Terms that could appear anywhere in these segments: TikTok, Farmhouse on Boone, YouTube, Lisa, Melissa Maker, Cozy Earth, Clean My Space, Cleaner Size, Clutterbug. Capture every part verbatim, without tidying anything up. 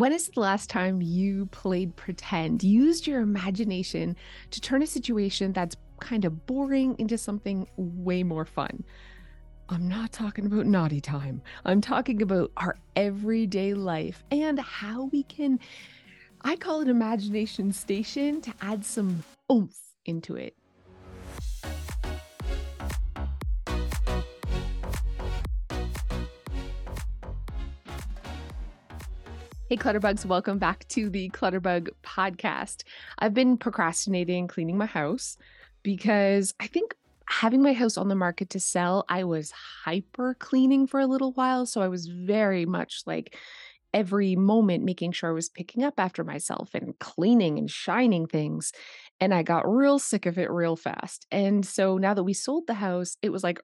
When is the last time you played pretend, used your imagination to turn a situation that's kind of boring into something way more fun? I'm not talking about naughty time. I'm talking about our everyday life and how we can, I call it imagination station, to add some oomph into it. Hey Clutterbugs, welcome back to the Clutterbug podcast. I've been procrastinating cleaning my house because I think having my house on the market to sell, I was hyper cleaning for a little while. So I was very much like every moment making sure I was picking up after myself and cleaning and shining things. And I got real sick of it real fast. And so now that we sold the house, it was like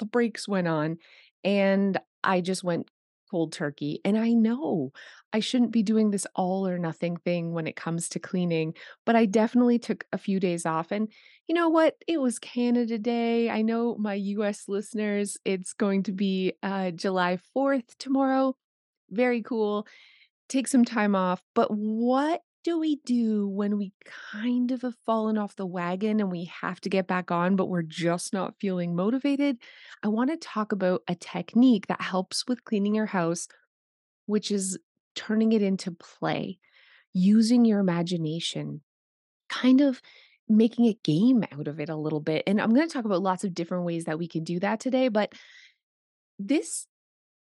the brakes went on and I just went cold turkey. And I know I shouldn't be doing this all or nothing thing when it comes to cleaning, but I definitely took a few days off. And you know what? It was Canada Day. I know my U S listeners, it's going to be uh, July fourth tomorrow. Very cool. Take some time off. But what do we do when we kind of have fallen off the wagon and we have to get back on, but we're just not feeling motivated? I want to talk about a technique that helps with cleaning your house, which is turning it into play, using your imagination, kind of making a game out of it a little bit. And I'm going to talk about lots of different ways that we can do that today, but this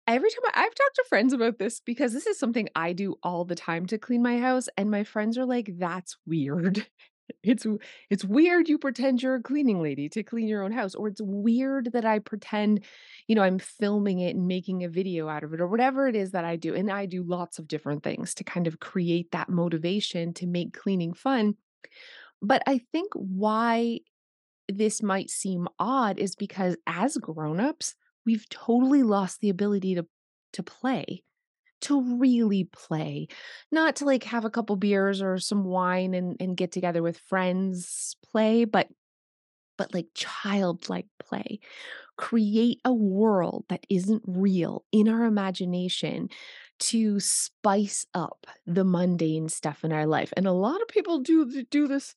Every time I, I've talked to friends about this, because this is something I do all the time to clean my house. And my friends are like, that's weird. It's, it's weird you pretend you're a cleaning lady to clean your own house. Or it's weird that I pretend, you know, I'm filming it and making a video out of it or whatever it is that I do. And I do lots of different things to kind of create that motivation to make cleaning fun. But I think why this might seem odd is because as grown-ups, we've totally lost the ability to, to play, to really play, not to like have a couple beers or some wine and, and get together with friends play, but, but like childlike play, create a world that isn't real in our imagination to spice up the mundane stuff in our life. And a lot of people do, do this,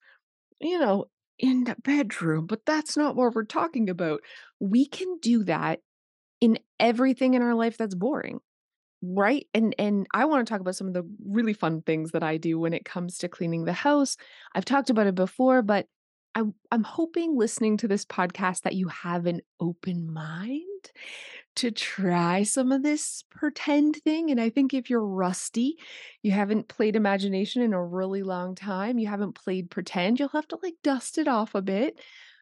you know, in the bedroom, but that's not what we're talking about. We can do that in everything in our life that's boring, right? And and I want to talk about some of the really fun things that I do when it comes to cleaning the house. I've talked about it before, but I, I'm hoping listening to this podcast that you have an open mind to try some of this pretend thing. And I think if you're rusty, you haven't played imagination in a really long time, you haven't played pretend, you'll have to like dust it off a bit.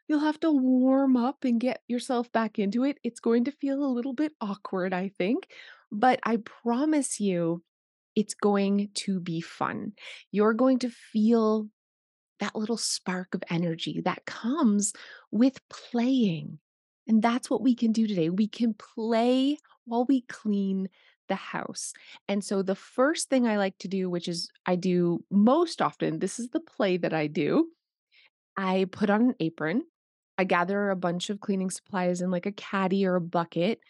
You'll have to warm up and get yourself back into it. It's going to feel a little bit awkward, I think, but I promise you, it's going to be fun. You're going to feel that little spark of energy that comes with playing. And that's what we can do today. We can play while we clean the house. And so the first thing I like to do, which is I do most often, this is the play that I do. I put on an apron. I gather a bunch of cleaning supplies in like a caddy or a bucket,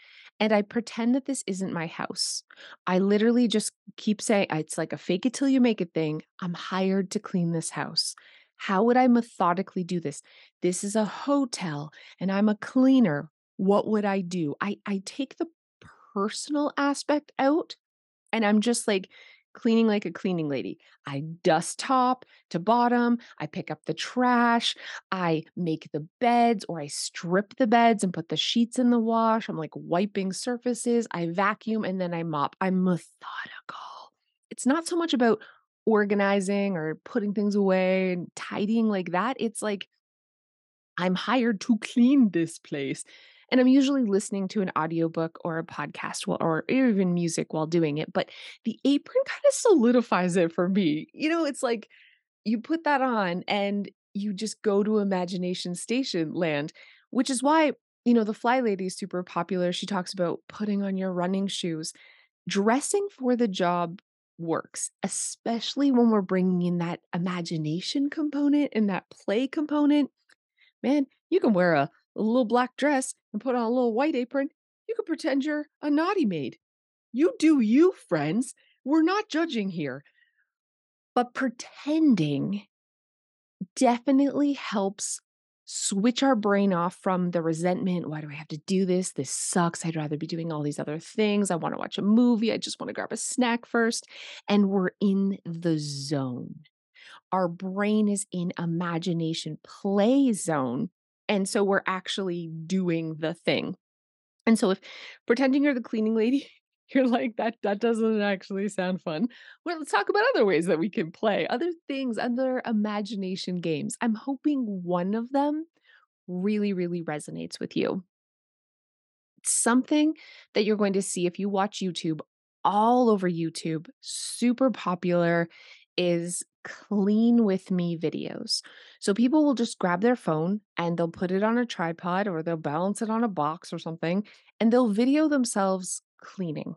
and I pretend that this isn't my house. I literally just keep saying, it's like a fake it till you make it thing. I'm hired to clean this house. How would I methodically do this? This is a hotel and I'm a cleaner. What would I do? I, I take the personal aspect out and I'm just like, cleaning like a cleaning lady. I dust top to bottom. I pick up the trash. I make the beds, or I strip the beds and put the sheets in the wash. I'm like wiping surfaces. I vacuum and then I mop. I'm methodical. It's not so much about organizing or putting things away and tidying like that. It's like I'm hired to clean this place. And I'm usually listening to an audiobook or a podcast or even music while doing it. But the apron kind of solidifies it for me. You know, it's like you put that on and you just go to imagination station land, which is why, you know, the Fly Lady is super popular. She talks about putting on your running shoes. Dressing for the job works, especially when we're bringing in that imagination component and that play component. Man, you can wear a a little black dress and put on a little white apron. You could pretend you're a naughty maid. You do you, friends. We're not judging here, but pretending definitely helps switch our brain off from the resentment. Why do I have to do this? This sucks. I'd rather be doing all these other things. I want to watch a movie. I just want to grab a snack first. And we're in the zone. Our brain is in imagination play zone. And so we're actually doing the thing. And so if pretending you're the cleaning lady, you're like, that, that doesn't actually sound fun. Well, let's talk about other ways that we can play, other things, other imagination games. I'm hoping one of them really, really resonates with you. It's something that you're going to see if you watch YouTube, all over YouTube, super popular, is clean with me videos. So people will just grab their phone and they'll put it on a tripod or they'll balance it on a box or something, and they'll video themselves cleaning.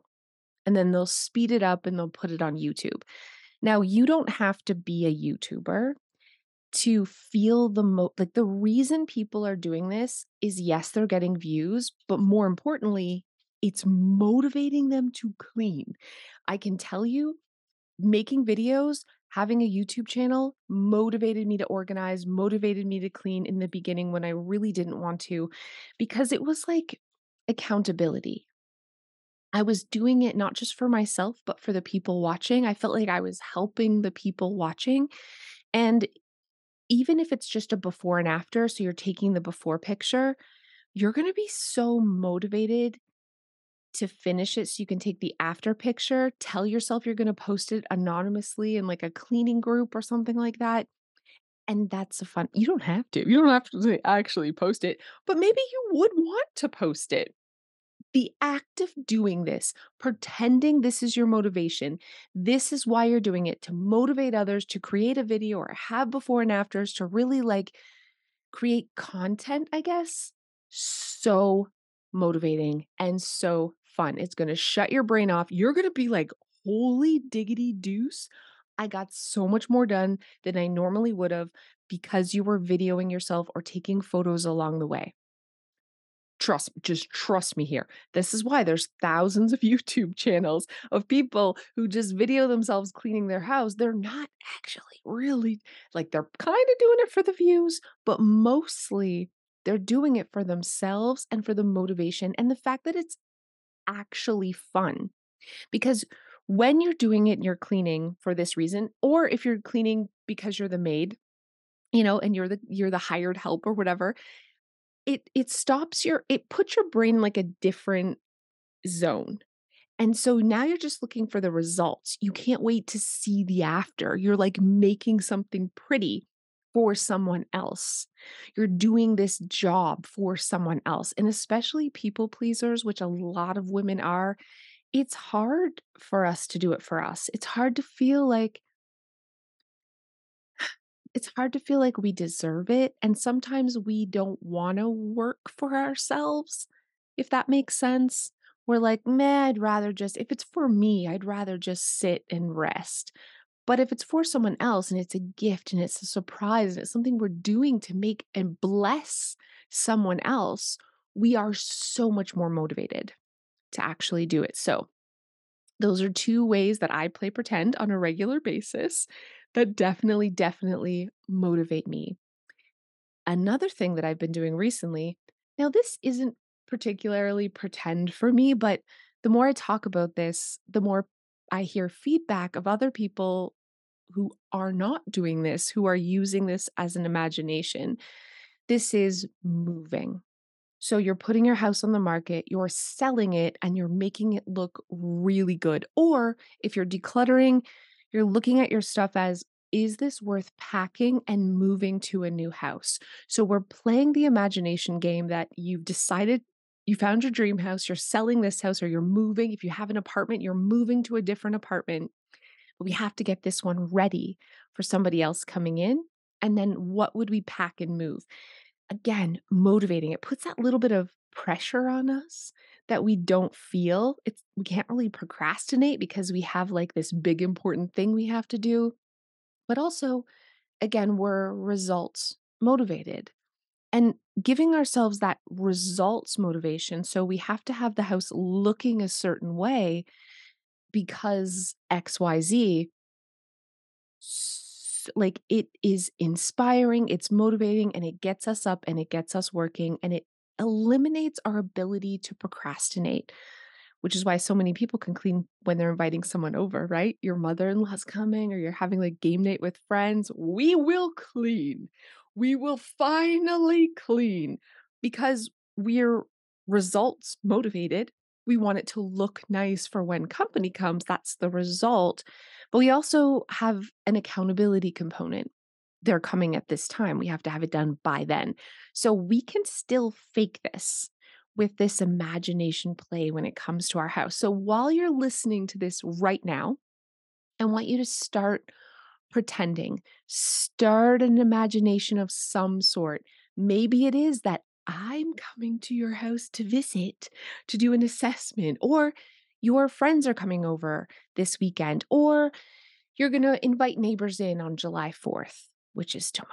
And then they'll speed it up and they'll put it on YouTube. Now, you don't have to be a YouTuber to feel the mo- like the reason people are doing this is, yes, they're getting views, but more importantly, it's motivating them to clean. I can tell you, making videos, having a YouTube channel motivated me to organize, motivated me to clean in the beginning when I really didn't want to, because it was like accountability. I was doing it not just for myself, but for the people watching. I felt like I was helping the people watching. And even if it's just a before and after, so you're taking the before picture, you're going to be so motivated to finish it so you can take the after picture, tell yourself you're going to post it anonymously in like a cleaning group or something like that. And that's a fun, you don't have to, you don't have to actually post it, but maybe you would want to post it. The act of doing this, pretending this is your motivation, this is why you're doing it, to motivate others, to create a video or have before and afters, to really like create content, I guess. So motivating and so fun. It's going to shut your brain off. You're going to be like, holy diggity deuce, I got so much more done than I normally would have because you were videoing yourself or taking photos along the way. Trust, just trust me here. This is why there's thousands of YouTube channels of people who just video themselves cleaning their house. They're not actually really, like they're kind of doing it for the views, but mostly they're doing it for themselves and for the motivation and the fact that it's actually fun. Because when you're doing it and you're cleaning for this reason, or if you're cleaning because you're the maid, you know, and you're the you're the hired help or whatever, it it stops your, it puts your brain in like a different zone. And so now you're just looking for the results. You can't wait to see the after. You're like making something pretty for someone else. You're doing this job for someone else. And especially people pleasers, which a lot of women are, it's hard for us to do it for us. It's hard to feel like, it's hard to feel like we deserve it. And sometimes we don't want to work for ourselves, if that makes sense. We're like, meh, I'd rather just, if it's for me, I'd rather just sit and rest. But if it's for someone else and it's a gift and it's a surprise and it's something we're doing to make and bless someone else, we are so much more motivated to actually do it. So those are two ways that I play pretend on a regular basis that definitely, definitely motivate me. Another thing that I've been doing recently, now this isn't particularly pretend for me, but the more I talk about this, the more I hear feedback of other people who are not doing this, who are using this as an imagination. This is moving. So you're putting your house on the market, you're selling it, and you're making it look really good. Or if you're decluttering, you're looking at your stuff as, is this worth packing and moving to a new house? So we're playing the imagination game that you've decided you found your dream house, you're selling this house, or you're moving. If you have an apartment, you're moving to a different apartment. But we have to get this one ready for somebody else coming in. And then what would we pack and move? Again, motivating. It puts that little bit of pressure on us that we don't feel. It's, we can't really procrastinate because we have like this big important thing we have to do. But also, again, we're results motivated. And giving ourselves that results motivation, so we have to have the house looking a certain way because X Y Z, like it is inspiring, it's motivating, and it gets us up and it gets us working and it eliminates our ability to procrastinate, which is why so many people can clean when they're inviting someone over, right? Your mother-in-law's coming or you're having like game night with friends. We will clean. We will finally clean because we're results motivated. We want it to look nice for when company comes. That's the result. But we also have an accountability component. They're coming at this time. We have to have it done by then. So we can still fake this with this imagination play when it comes to our house. So while you're listening to this right now, I want you to start pretending, start an imagination of some sort. Maybe it is that I'm coming to your house to visit, to do an assessment, or your friends are coming over this weekend, or you're going to invite neighbors in on July fourth, which is tomorrow,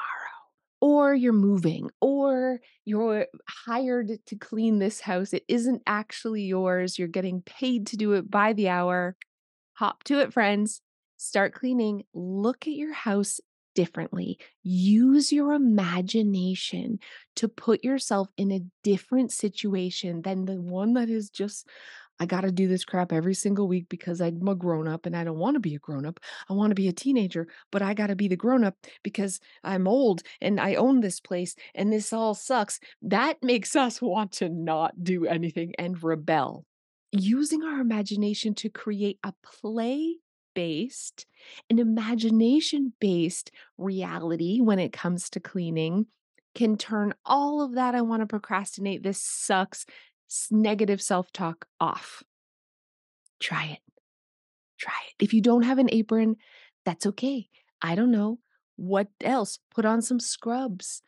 or you're moving, or you're hired to clean this house. It isn't actually yours. You're getting paid to do it by the hour. Hop to it, friends. Start cleaning. Look at your house differently. Use your imagination to put yourself in a different situation than the one that is just, I got to do this crap every single week because I'm a grown-up and I don't want to be a grown-up. I want to be a teenager, but I got to be the grown-up because I'm old and I own this place and this all sucks. That makes us want to not do anything and rebel. Using our imagination to create a play based and imagination-based reality when it comes to cleaning can turn all of that, I want to procrastinate, this sucks, negative self-talk off. Try it. Try it. If you don't have an apron, that's okay. I don't know. What else? Put on some scrubs.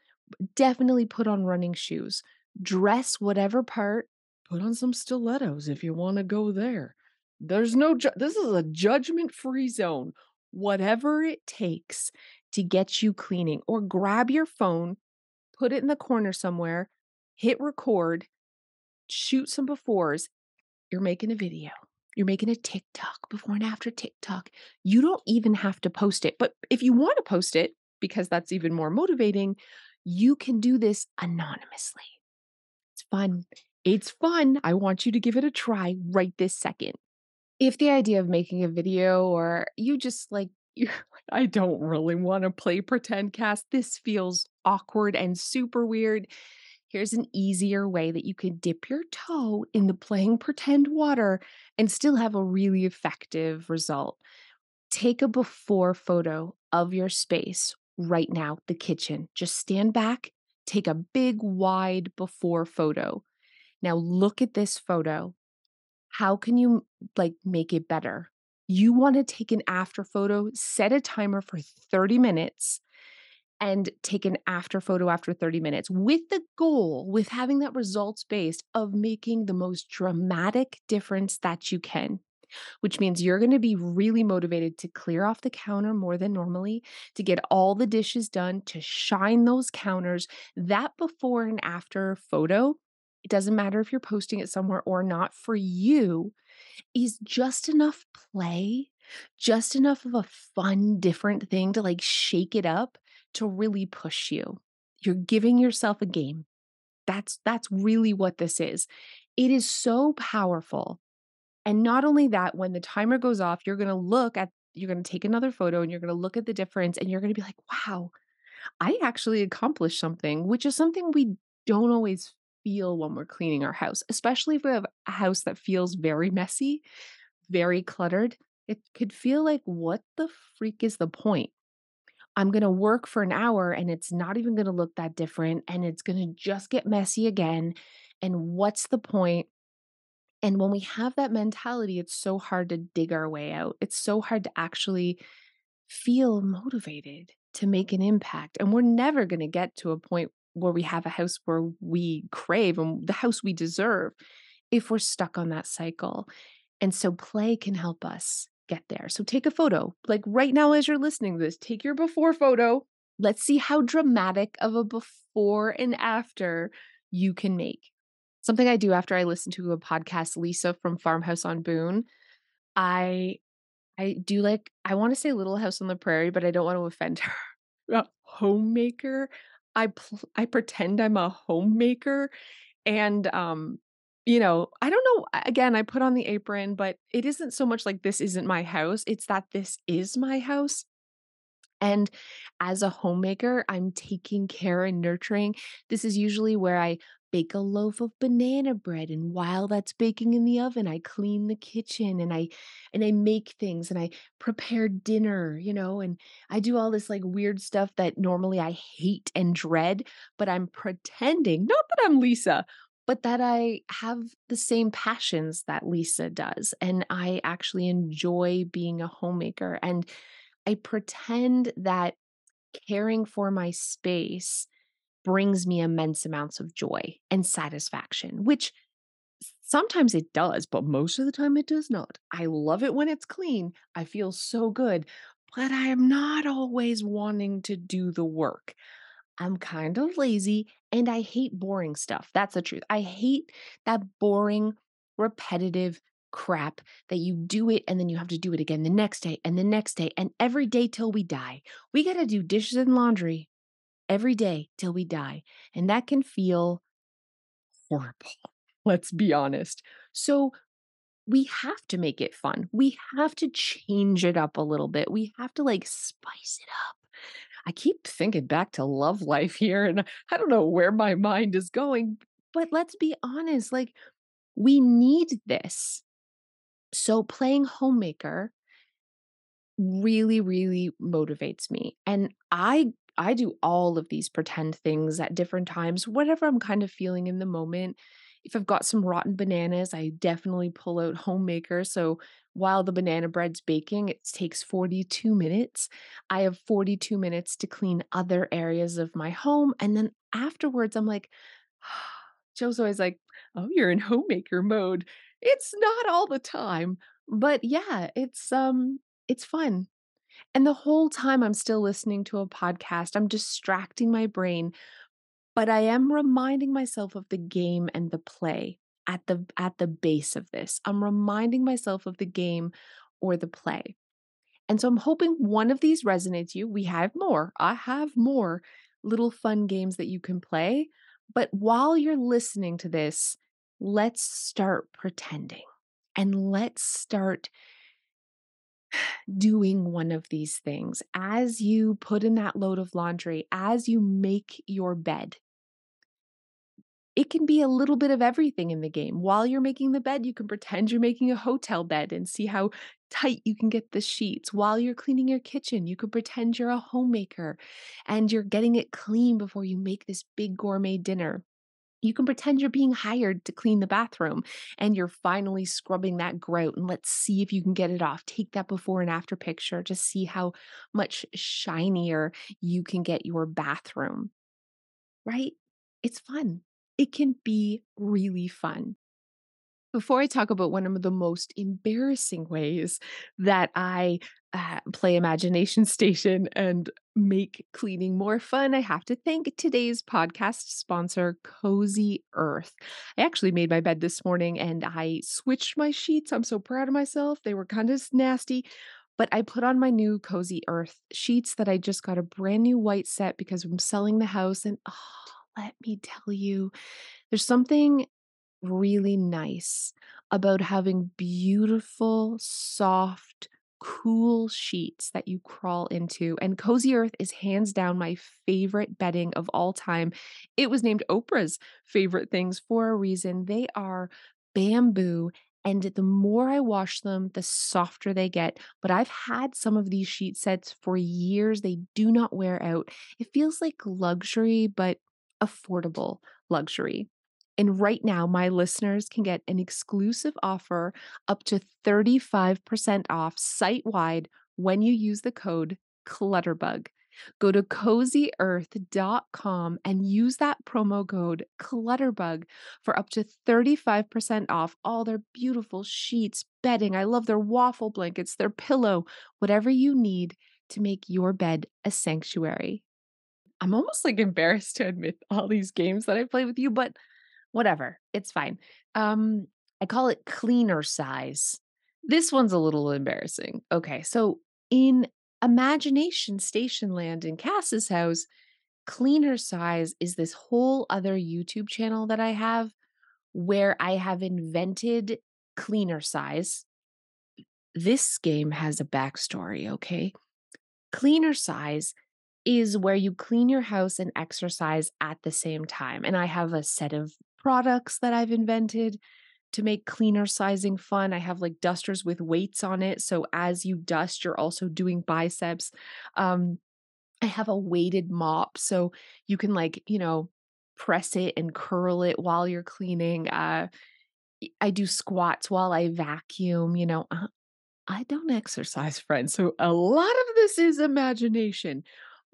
Definitely put on running shoes. Dress whatever part. Put on some stilettos if you want to go there. There's no, ju- this is a judgment-free zone. Whatever it takes to get you cleaning, or grab your phone, put it in the corner somewhere, hit record, shoot some befores. You're making a video. You're making a TikTok, before and after TikTok. You don't even have to post it. But if you want to post it, because that's even more motivating, you can do this anonymously. It's fun. It's fun. I want you to give it a try right this second. If the idea of making a video, or you just like, you're like, I don't really want to play pretend cast. This feels awkward and super weird. Here's an easier way that you could dip your toe in the playing pretend water and still have a really effective result. Take a before photo of your space right now, the kitchen. Just stand back, take a big wide before photo. Now look at this photo. How can you like make it better? You want to take an after photo, set a timer for thirty minutes and take an after photo after thirty minutes with the goal, with having that results based, of making the most dramatic difference that you can, which means you're going to be really motivated to clear off the counter more than normally, to get all the dishes done, to shine those counters. That before and after photo, it doesn't matter if you're posting it somewhere or not, for you is just enough play, just enough of a fun, different thing to like shake it up, to really push you. You're giving yourself a game. That's, that's really what this is. It is so powerful. And not only that, when the timer goes off, you're going to look at, you're going to take another photo and you're going to look at the difference and you're going to be like, wow, I actually accomplished something, which is something we don't always feel when we're cleaning our house, especially if we have a house that feels very messy, very cluttered. It could feel like, what the freak is the point? I'm going to work for an hour and it's not even going to look that different and it's going to just get messy again. And what's the point? And when we have that mentality, it's so hard to dig our way out. It's so hard to actually feel motivated to make an impact. And we're never going to get to a point where we have a house where we crave and the house we deserve if we're stuck on that cycle. And so play can help us get there. So take a photo. Like right now as you're listening to this, take your before photo. Let's see how dramatic of a before and after you can make. Something I do after I listen to a podcast, Lisa from Farmhouse on Boone, I I do like, I want to say Little House on the Prairie, but I don't want to offend her. Homemaker. I pl- I pretend I'm a homemaker, and um, you know, I don't know. Again, I put on the apron, but it isn't so much like this isn't my house. It's that this is my house. And as a homemaker, I'm taking care and nurturing. This is usually where I bake a loaf of banana bread, and while that's baking in the oven, I clean the kitchen and I and I make things and I prepare dinner, you know, and I do all this like weird stuff that normally I hate and dread, but I'm pretending, not that I'm Lisa, but that I have the same passions that Lisa does, and I actually enjoy being a homemaker, and I pretend that caring for my space brings me immense amounts of joy and satisfaction, which sometimes it does, but most of the time it does not. I love it when it's clean. I feel so good, but I am not always wanting to do the work. I'm kind of lazy and I hate boring stuff. That's the truth. I hate that boring, repetitive crap that you do it and then you have to do it again the next day and the next day and every day till we die. We got to do dishes and laundry every day till we die. And that can feel horrible. Let's be honest. So we have to make it fun. We have to change it up a little bit. We have to like spice it up. I keep thinking back to love life here, and I don't know where my mind is going, but let's be honest. Like, we need this. So playing homemaker really, really motivates me. And I I do all of these pretend things at different times, whatever I'm kind of feeling in the moment. If I've got some rotten bananas, I definitely pull out homemaker. So while the banana bread's baking, it takes forty-two minutes. I have forty-two minutes to clean other areas of my home. And then afterwards, I'm like, Joe's always like, oh, you're in homemaker mode. It's not all the time, but yeah, it's, um, it's fun. And the whole time I'm still listening to a podcast, I'm distracting my brain, but I am reminding myself of the game and the play at the at the base of this. I'm reminding myself of the game or the play. And so I'm hoping one of these resonates you. We have more. I have more little fun games that you can play. But while you're listening to this, let's start pretending and let's start doing one of these things. As you put in that load of laundry, as you make your bed, it can be a little bit of everything in the game. While you're making the bed, you can pretend you're making a hotel bed and see how tight you can get the sheets. While you're cleaning your kitchen, you can pretend you're a homemaker and you're getting it clean before you make this big gourmet dinner. You can pretend you're being hired to clean the bathroom and you're finally scrubbing that grout, and let's see if you can get it off. Take that before and after picture to see how much shinier you can get your bathroom, right? It's fun. It can be really fun. Before I talk about one of the most embarrassing ways that I uh, play Imagination Station and make cleaning more fun, I have to thank today's podcast sponsor, Cozy Earth. I actually made my bed this morning and I switched my sheets. I'm so proud of myself. They were kind of nasty, but I put on my new Cozy Earth sheets that I just got a brand new white set because I'm selling the house. And oh, let me tell you, there's something really nice about having beautiful, soft, cool sheets that you crawl into. And Cozy Earth is hands down my favorite bedding of all time. It was named Oprah's favorite things for a reason. They are bamboo, and the more I wash them, the softer they get. But I've had some of these sheet sets for years. They do not wear out. It feels like luxury, but affordable luxury. And right now, my listeners can get an exclusive offer up to thirty-five percent off site-wide when you use the code Clutterbug. Go to cozy earth dot com and use that promo code Clutterbug for up to thirty-five percent off all their beautiful sheets, bedding. I love their waffle blankets, their pillow, whatever you need to make your bed a sanctuary. I'm almost like embarrassed to admit all these games that I play with you, but whatever, it's fine. Um, I call it cleaner size. This one's a little embarrassing. Okay, so in Imagination Station Land in Cass's house, Cleaner Size is this whole other YouTube channel that I have where I have invented Cleaner Size. This game has a backstory, okay? Cleaner Size is where you clean your house and exercise at the same time. And I have a set of products that I've invented to make cleaner sizing fun. I have like dusters with weights on it. So as you dust, you're also doing biceps. Um, I have a weighted mop. So you can like, you know, press it and curl it while you're cleaning. Uh, I do squats while I vacuum, you know. Uh, I don't exercise, friends. So a lot of this is imagination.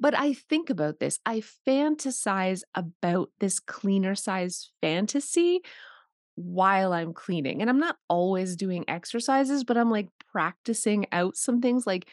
But I think about this. I fantasize about this cleaner size fantasy while I'm cleaning. And I'm not always doing exercises, but I'm like practicing out some things. Like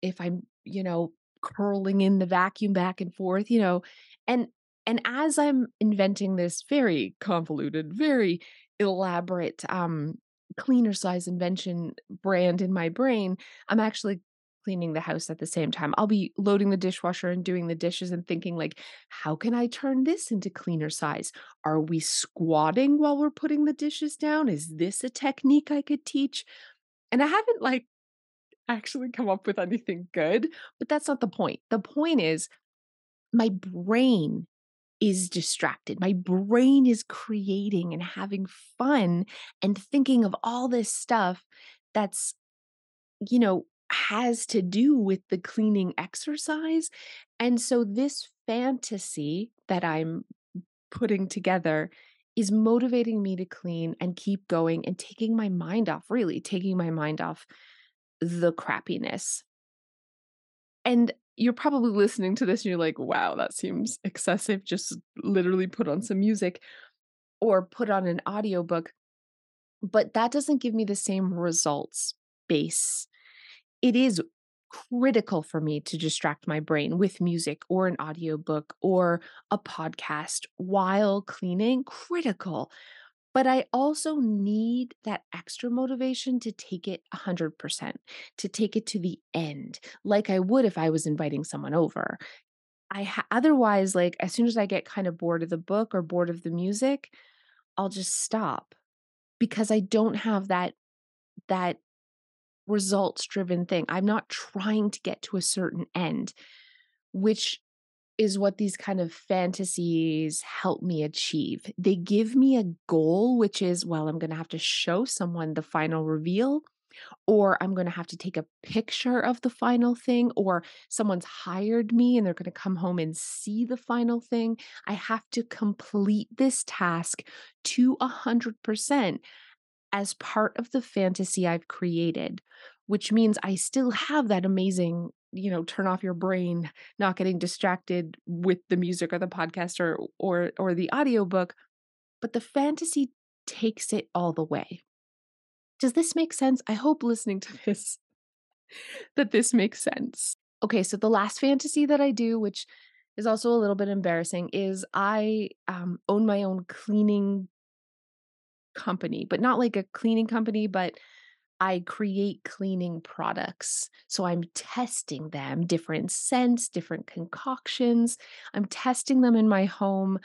if I'm, you know, curling in the vacuum back and forth, you know, and and as I'm inventing this very convoluted, very elaborate um, cleaner size invention brand in my brain, I'm actually cleaning the house at the same time. I'll be loading the dishwasher and doing the dishes and thinking like, how can I turn this into cleaner size? Are we squatting while we're putting the dishes down? Is this a technique I could teach? And I haven't like actually come up with anything good, but that's not the point. The point is my brain is distracted. My brain is creating and having fun and thinking of all this stuff that's, you know, has to do with the cleaning exercise. And so this fantasy that I'm putting together is motivating me to clean and keep going and taking my mind off, really taking my mind off the crappiness. And you're probably listening to this and you're like, wow, that seems excessive. Just literally put on some music or put on an audiobook. But that doesn't give me the same results base. It is critical for me to distract my brain with music or an audiobook or a podcast while cleaning, critical. But I also need that extra motivation to take it one hundred percent, to take it to the end, like I would if I was inviting someone over. I ha- Otherwise, like as soon as I get kind of bored of the book or bored of the music, I'll just stop because I don't have that, that results-driven thing. I'm not trying to get to a certain end, which is what these kind of fantasies help me achieve. They give me a goal, which is, well, I'm going to have to show someone the final reveal, or I'm going to have to take a picture of the final thing, or someone's hired me and they're going to come home and see the final thing. I have to complete this task to one hundred percent. As part of the fantasy I've created, which means I still have that amazing, you know, turn off your brain, not getting distracted with the music or the podcast or or or the audiobook, but the fantasy takes it all the way. Does this make sense? I hope listening to this that this makes sense. Okay, so the last fantasy that I do, which is also a little bit embarrassing, is I um, own my own cleaning company, but not like a cleaning company, but I create cleaning products. So I'm testing them, different scents, different concoctions. I'm testing them in my home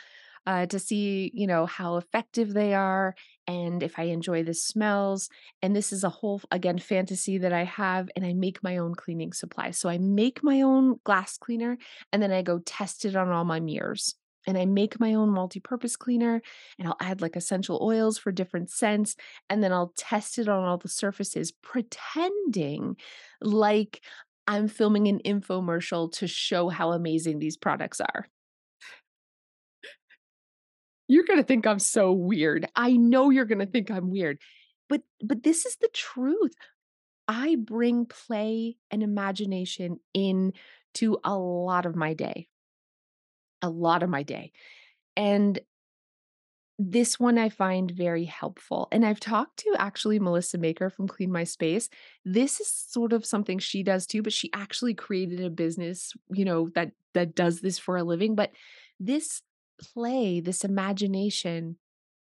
uh, to see, you know, how effective they are and if I enjoy the smells. And this is a whole, again, fantasy that I have, and I make my own cleaning supplies. So I make my own glass cleaner and then I go test it on all my mirrors. And I make my own multi-purpose cleaner, and I'll add like essential oils for different scents, and then I'll test it on all the surfaces, pretending like I'm filming an infomercial to show how amazing these products are. You're going to think I'm so weird. I know you're going to think I'm weird, but but this is the truth. I bring play and imagination in to a lot of my day. a lot of my day. And this one I find very helpful. And I've talked to actually Melissa Maker from Clean My Space. This is sort of something she does too, but she actually created a business, you know, that that does this for a living. But this play, this imagination,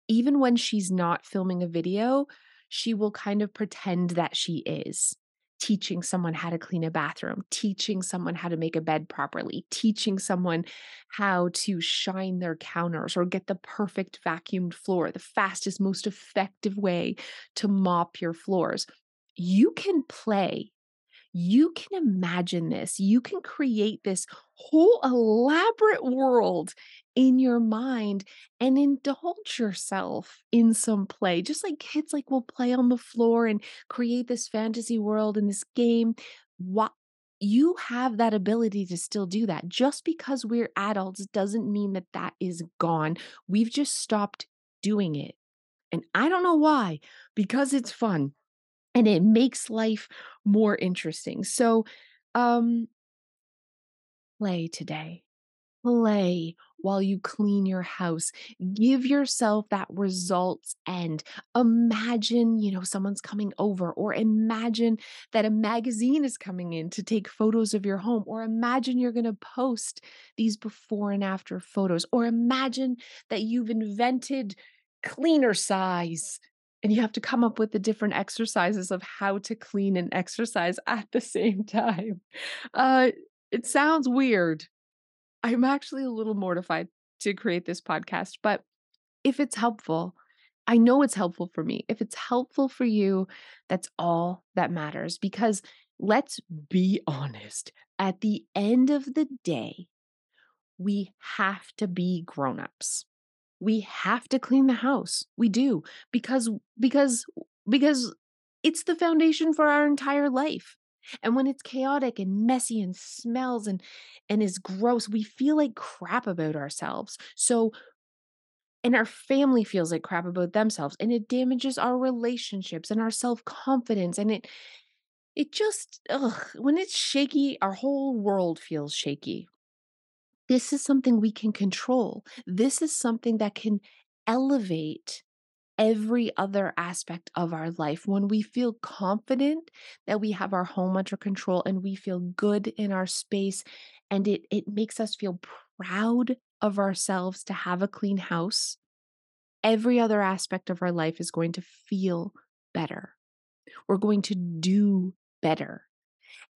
even when she's not filming a video, she will kind of pretend that she is teaching someone how to clean a bathroom, teaching someone how to make a bed properly, teaching someone how to shine their counters or get the perfect vacuumed floor, the fastest, most effective way to mop your floors. You can play. You can imagine this. You can create this whole elaborate world in your mind and indulge yourself in some play. Just like kids like will play on the floor and create this fantasy world in this game. You have that ability to still do that. Just because we're adults doesn't mean that that is gone. We've just stopped doing it. And I don't know why, because it's fun and it makes life more interesting. So um, play today. Play while you clean your house. Give yourself that results end. Imagine, you know, someone's coming over, or imagine that a magazine is coming in to take photos of your home, or imagine you're going to post these before and after photos, or imagine that you've invented cleaner size and you have to come up with the different exercises of how to clean and exercise at the same time. Uh, it sounds weird. I'm actually a little mortified to create this podcast, but if it's helpful, I know it's helpful for me. If it's helpful for you, that's all that matters, because let's be honest. At the end of the day, we have to be grown-ups. We have to clean the house. We do, because, because, because it's the foundation for our entire life. And when it's chaotic and messy and smells and, and is gross, we feel like crap about ourselves. So, and our family feels like crap about themselves, and it damages our relationships and our self-confidence. And it, it just, ugh, when it's shaky, our whole world feels shaky. This is something we can control. This is something that can elevate every other aspect of our life. When we feel confident that we have our home under control and we feel good in our space, and it, it makes us feel proud of ourselves to have a clean house, every other aspect of our life is going to feel better. We're going to do better.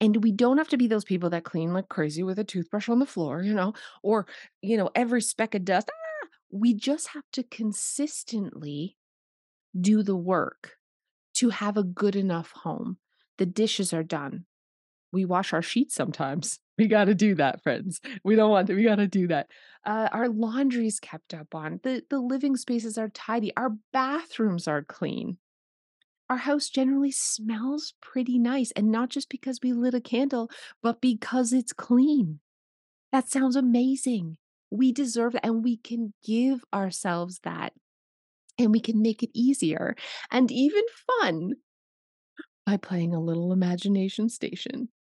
And we don't have to be those people that clean like crazy with a toothbrush on the floor, you know, or, you know, every speck of dust. Ah! We just have to consistently do the work to have a good enough home. The dishes are done. We wash our sheets sometimes. We got to do that, friends. We don't want to. We got to do that. Uh, our laundry's kept up on. The, the living spaces are tidy. Our bathrooms are clean. Our house generally smells pretty nice, and not just because we lit a candle, but because it's clean. That sounds amazing. We deserve that, and we can give ourselves that. And we can make it easier and even fun by playing a little imagination station.